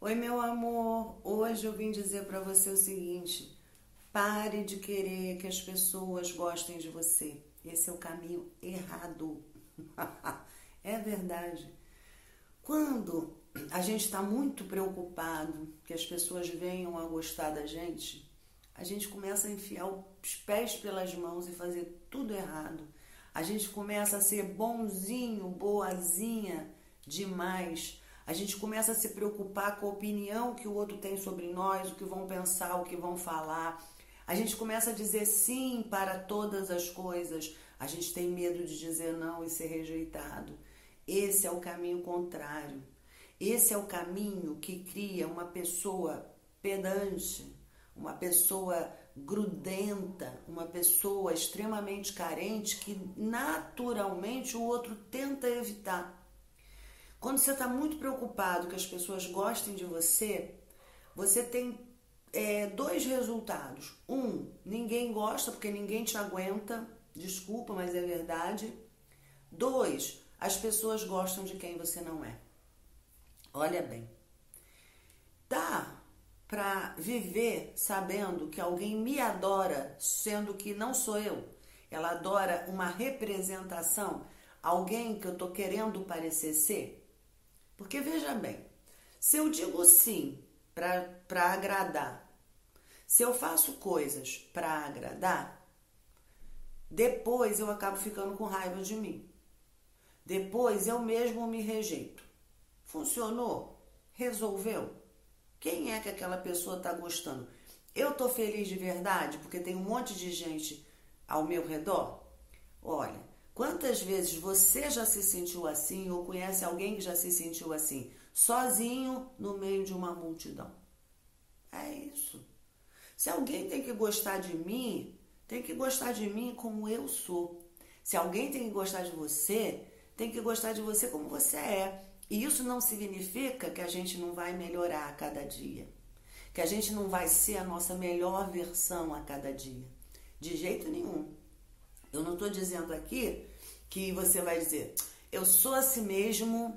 Oi, meu amor, hoje eu vim dizer para você o seguinte: pare de querer que as pessoas gostem de você. Esse é o caminho errado. É verdade. Quando a gente está muito preocupado que as pessoas venham a gostar da gente, a gente começa a enfiar os pés pelas mãos e fazer tudo errado. A gente começa a ser bonzinho, boazinha demais. A gente começa a se preocupar com a opinião que o outro tem sobre nós, o que vão pensar, o que vão falar. A gente começa a dizer sim para todas as coisas. A gente tem medo de dizer não e ser rejeitado. Esse é o caminho contrário. Esse é o caminho que cria uma pessoa pedante, uma pessoa grudenta, uma pessoa extremamente carente que naturalmente o outro tenta evitar. Quando você está muito preocupado que as pessoas gostem de você, você tem dois resultados. Um, ninguém gosta porque ninguém te aguenta. Desculpa, mas é verdade. Dois, as pessoas gostam de quem você não é. Olha bem. Dá para viver sabendo que alguém me adora, sendo que não sou eu. Ela adora uma representação, alguém que eu tô querendo parecer ser. Porque veja bem, se eu digo sim para agradar, se eu faço coisas para agradar, depois eu acabo ficando com raiva de mim. Depois eu mesmo me rejeito. Funcionou? Resolveu? Quem é que aquela pessoa tá gostando? Eu tô feliz de verdade porque tem um monte de gente ao meu redor? Olha, quantas vezes você já se sentiu assim ou conhece alguém que já se sentiu assim, sozinho no meio de uma multidão? É isso. Se alguém tem que gostar de mim, tem que gostar de mim como eu sou. Se alguém tem que gostar de você, tem que gostar de você como você é. E isso não significa que a gente não vai melhorar a cada dia, que a gente não vai ser a nossa melhor versão a cada dia. De jeito nenhum. Eu não estou dizendo aqui que você vai dizer, eu sou assim mesmo,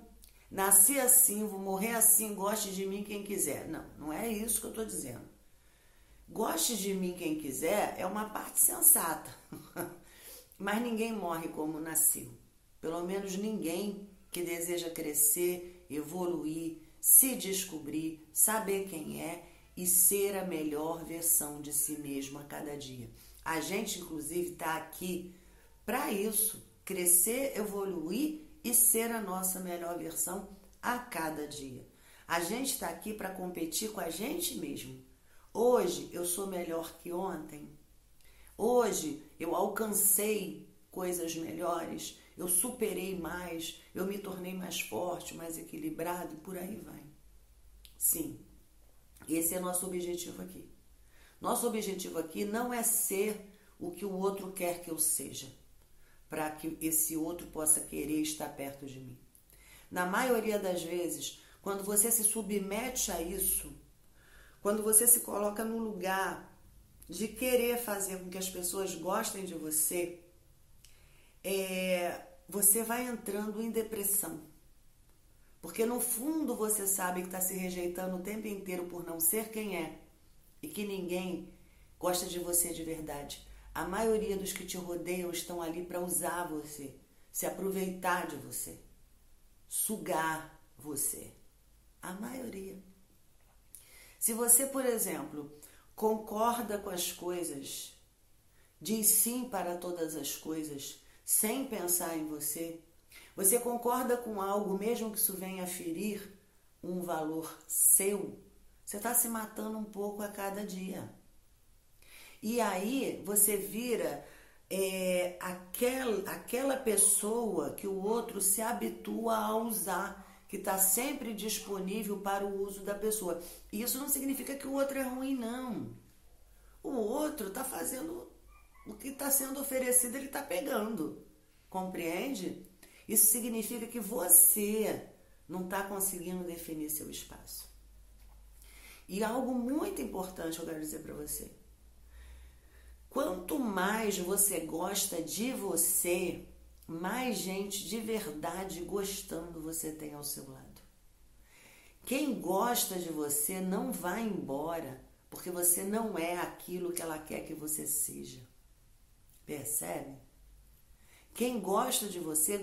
nasci assim, vou morrer assim, goste de mim quem quiser. Não, não é isso que eu estou dizendo. Goste de mim quem quiser é uma parte sensata, mas ninguém morre como nasceu. Pelo menos ninguém que deseja crescer, evoluir, se descobrir, saber quem é e ser a melhor versão de si mesmo a cada dia. A gente, inclusive, está aqui para isso, crescer, evoluir e ser a nossa melhor versão a cada dia. A gente está aqui para competir com a gente mesmo. Hoje eu sou melhor que ontem. Hoje eu alcancei coisas melhores, eu superei mais, eu me tornei mais forte, mais equilibrado e por aí vai. Sim, esse é nosso objetivo aqui. Nosso objetivo aqui não é ser o que o outro quer que eu seja, para que esse outro possa querer estar perto de mim. Na maioria das vezes, quando você se submete a isso, quando você se coloca no lugar de querer fazer com que as pessoas gostem de você, você vai entrando em depressão. Porque no fundo você sabe que está se rejeitando o tempo inteiro por não ser quem é. E que ninguém gosta de você de verdade. A maioria dos que te rodeiam estão ali para usar você, se aproveitar de você, sugar você. A maioria. Se você, por exemplo, concorda com as coisas, diz sim para todas as coisas, sem pensar em você, você concorda com algo, mesmo que isso venha a ferir um valor seu, você está se matando um pouco a cada dia. E aí você vira aquela pessoa que o outro se habitua a usar, que está sempre disponível para o uso da pessoa. E isso não significa que o outro é ruim, não. O outro está fazendo o que está sendo oferecido, ele está pegando. Compreende? Isso significa que você não está conseguindo definir seu espaço. E algo muito importante eu quero dizer para você. Quanto mais você gosta de você, mais gente de verdade gostando você tem ao seu lado. Quem gosta de você não vai embora, porque você não é aquilo que ela quer que você seja. Percebe? Quem gosta de você,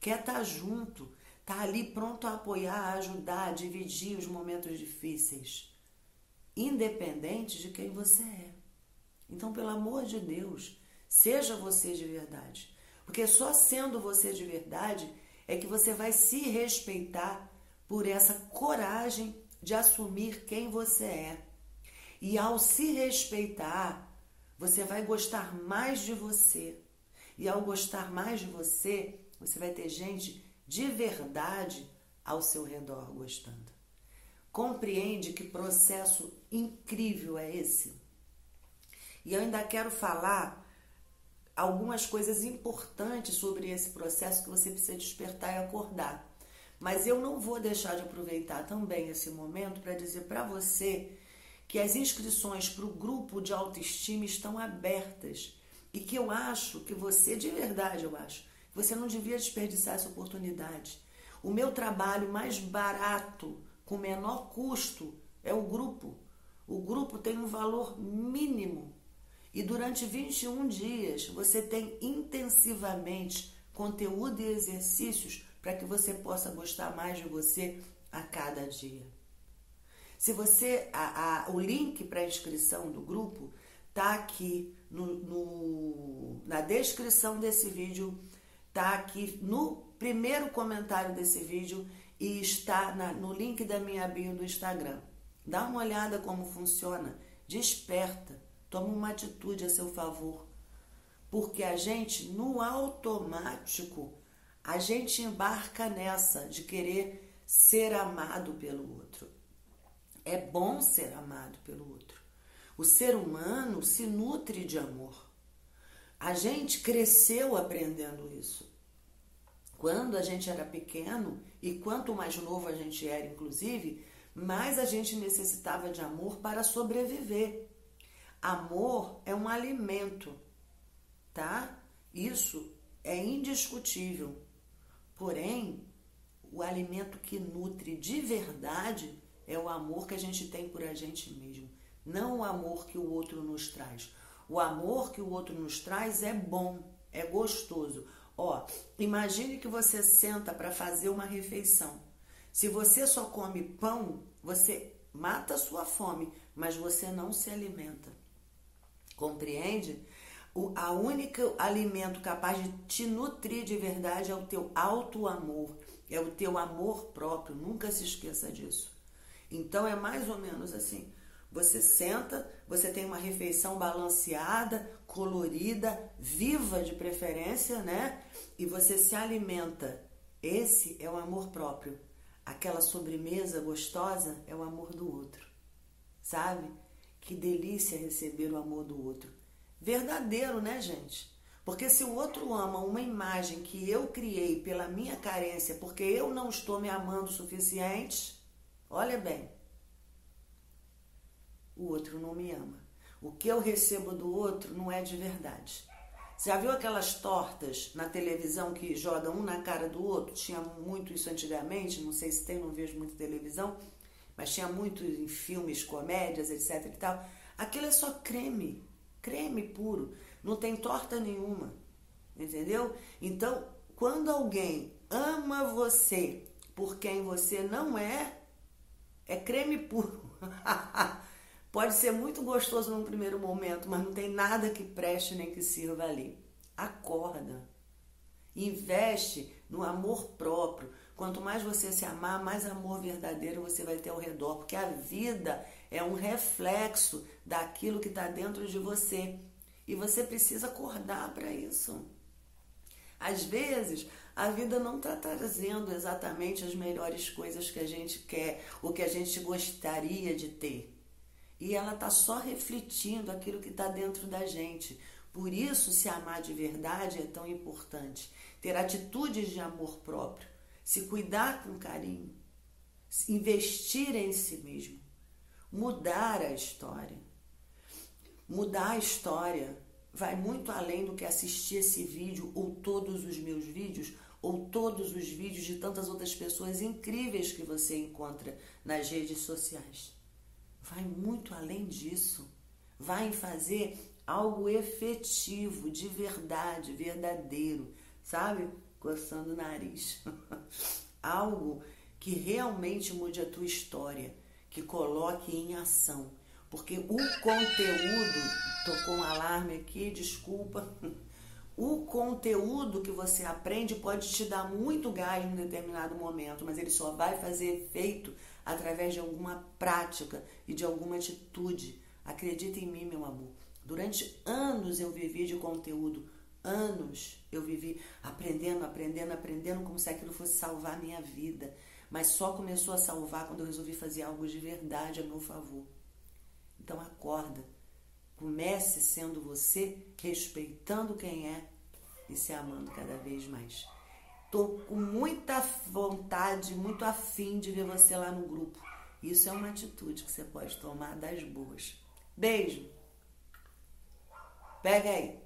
quer estar junto, tá ali pronto a apoiar, ajudar, dividir os momentos difíceis, independente de quem você é. Então, pelo amor de Deus, seja você de verdade. Porque só sendo você de verdade é que você vai se respeitar por essa coragem de assumir quem você é. E ao se respeitar, você vai gostar mais de você. E ao gostar mais de você, você vai ter gente de verdade ao seu redor gostando. Compreende que processo incrível é esse? E eu ainda quero falar algumas coisas importantes sobre esse processo que você precisa despertar e acordar. Mas eu não vou deixar de aproveitar também esse momento para dizer para você que as inscrições para o grupo de autoestima estão abertas e que eu acho que você, de verdade eu acho, você não devia desperdiçar essa oportunidade. O meu trabalho mais barato, com menor custo, é o grupo. O grupo tem um valor mínimo. E durante 21 dias você tem intensivamente conteúdo e exercícios para que você possa gostar mais de você a cada dia. Se você, o link para a inscrição do grupo está aqui na descrição desse vídeo. Está aqui no primeiro comentário desse vídeo e está no link da minha bio do Instagram. Dá uma olhada como funciona, desperta, toma uma atitude a seu favor. Porque a gente, no automático, a gente embarca nessa de querer ser amado pelo outro. É bom ser amado pelo outro. O ser humano se nutre de amor. A gente cresceu aprendendo isso. Quando a gente era pequeno, e quanto mais novo a gente era, inclusive, mais a gente necessitava de amor para sobreviver. Amor é um alimento, tá? Isso é indiscutível. Porém, o alimento que nutre de verdade é o amor que a gente tem por a gente mesmo, não o amor que o outro nos traz. O amor que o outro nos traz é bom, é gostoso. Ó, imagine que você senta para fazer uma refeição. Se você só come pão, você mata a sua fome, mas você não se alimenta. Compreende? A única alimento capaz de te nutrir de verdade é o teu auto-amor, é o teu amor próprio, nunca se esqueça disso. Então é mais ou menos assim. Você senta, você tem uma refeição balanceada, colorida, viva de preferência, né? E você se alimenta. Esse é o amor próprio. Aquela sobremesa gostosa é o amor do outro. Sabe? Que delícia receber o amor do outro. Verdadeiro, né, gente? Porque se o outro ama uma imagem que eu criei pela minha carência, porque eu não estou me amando o suficiente, olha bem, o outro não me ama. O que eu recebo do outro não é de verdade. Já viu aquelas tortas na televisão que jogam um na cara do outro? Tinha muito isso antigamente, não sei se tem, não vejo muito televisão, mas tinha muito em filmes, comédias, etc e tal. Aquilo é só creme, creme puro, não tem torta nenhuma, entendeu? Então, quando alguém ama você por quem você não é, é creme puro. Pode ser muito gostoso num primeiro momento, mas não tem nada que preste nem que sirva ali. Acorda. Investe no amor próprio. Quanto mais você se amar, mais amor verdadeiro você vai ter ao redor. Porque a vida é um reflexo daquilo que está dentro de você. E você precisa acordar para isso. Às vezes, a vida não está trazendo exatamente as melhores coisas que a gente quer ou que a gente gostaria de ter. E ela está só refletindo aquilo que está dentro da gente. Por isso, se amar de verdade é tão importante. Ter atitudes de amor próprio. Se cuidar com carinho. Investir em si mesmo. Mudar a história. Mudar a história vai muito além do que assistir esse vídeo ou todos os meus vídeos ou todos os vídeos de tantas outras pessoas incríveis que você encontra nas redes sociais. Vai muito além disso. Vai em fazer algo efetivo, de verdade, verdadeiro, sabe? Coçando o nariz. Algo que realmente mude a tua história, que coloque em ação. Porque o conteúdo, tocou um alarme aqui, desculpa, o conteúdo que você aprende pode te dar muito gás em determinado momento, mas ele só vai fazer efeito através de alguma prática e de alguma atitude. Acredita em mim, meu amor. Durante anos eu vivi de conteúdo, anos eu vivi aprendendo, como se aquilo fosse salvar a minha vida. Mas só começou a salvar quando eu resolvi fazer algo de verdade a meu favor. Então acorda, comece sendo você, respeitando quem é e se amando cada vez mais. Tô com muita vontade, muito afim de ver você lá no grupo. Isso é uma atitude que você pode tomar das boas. Beijo! Pega aí!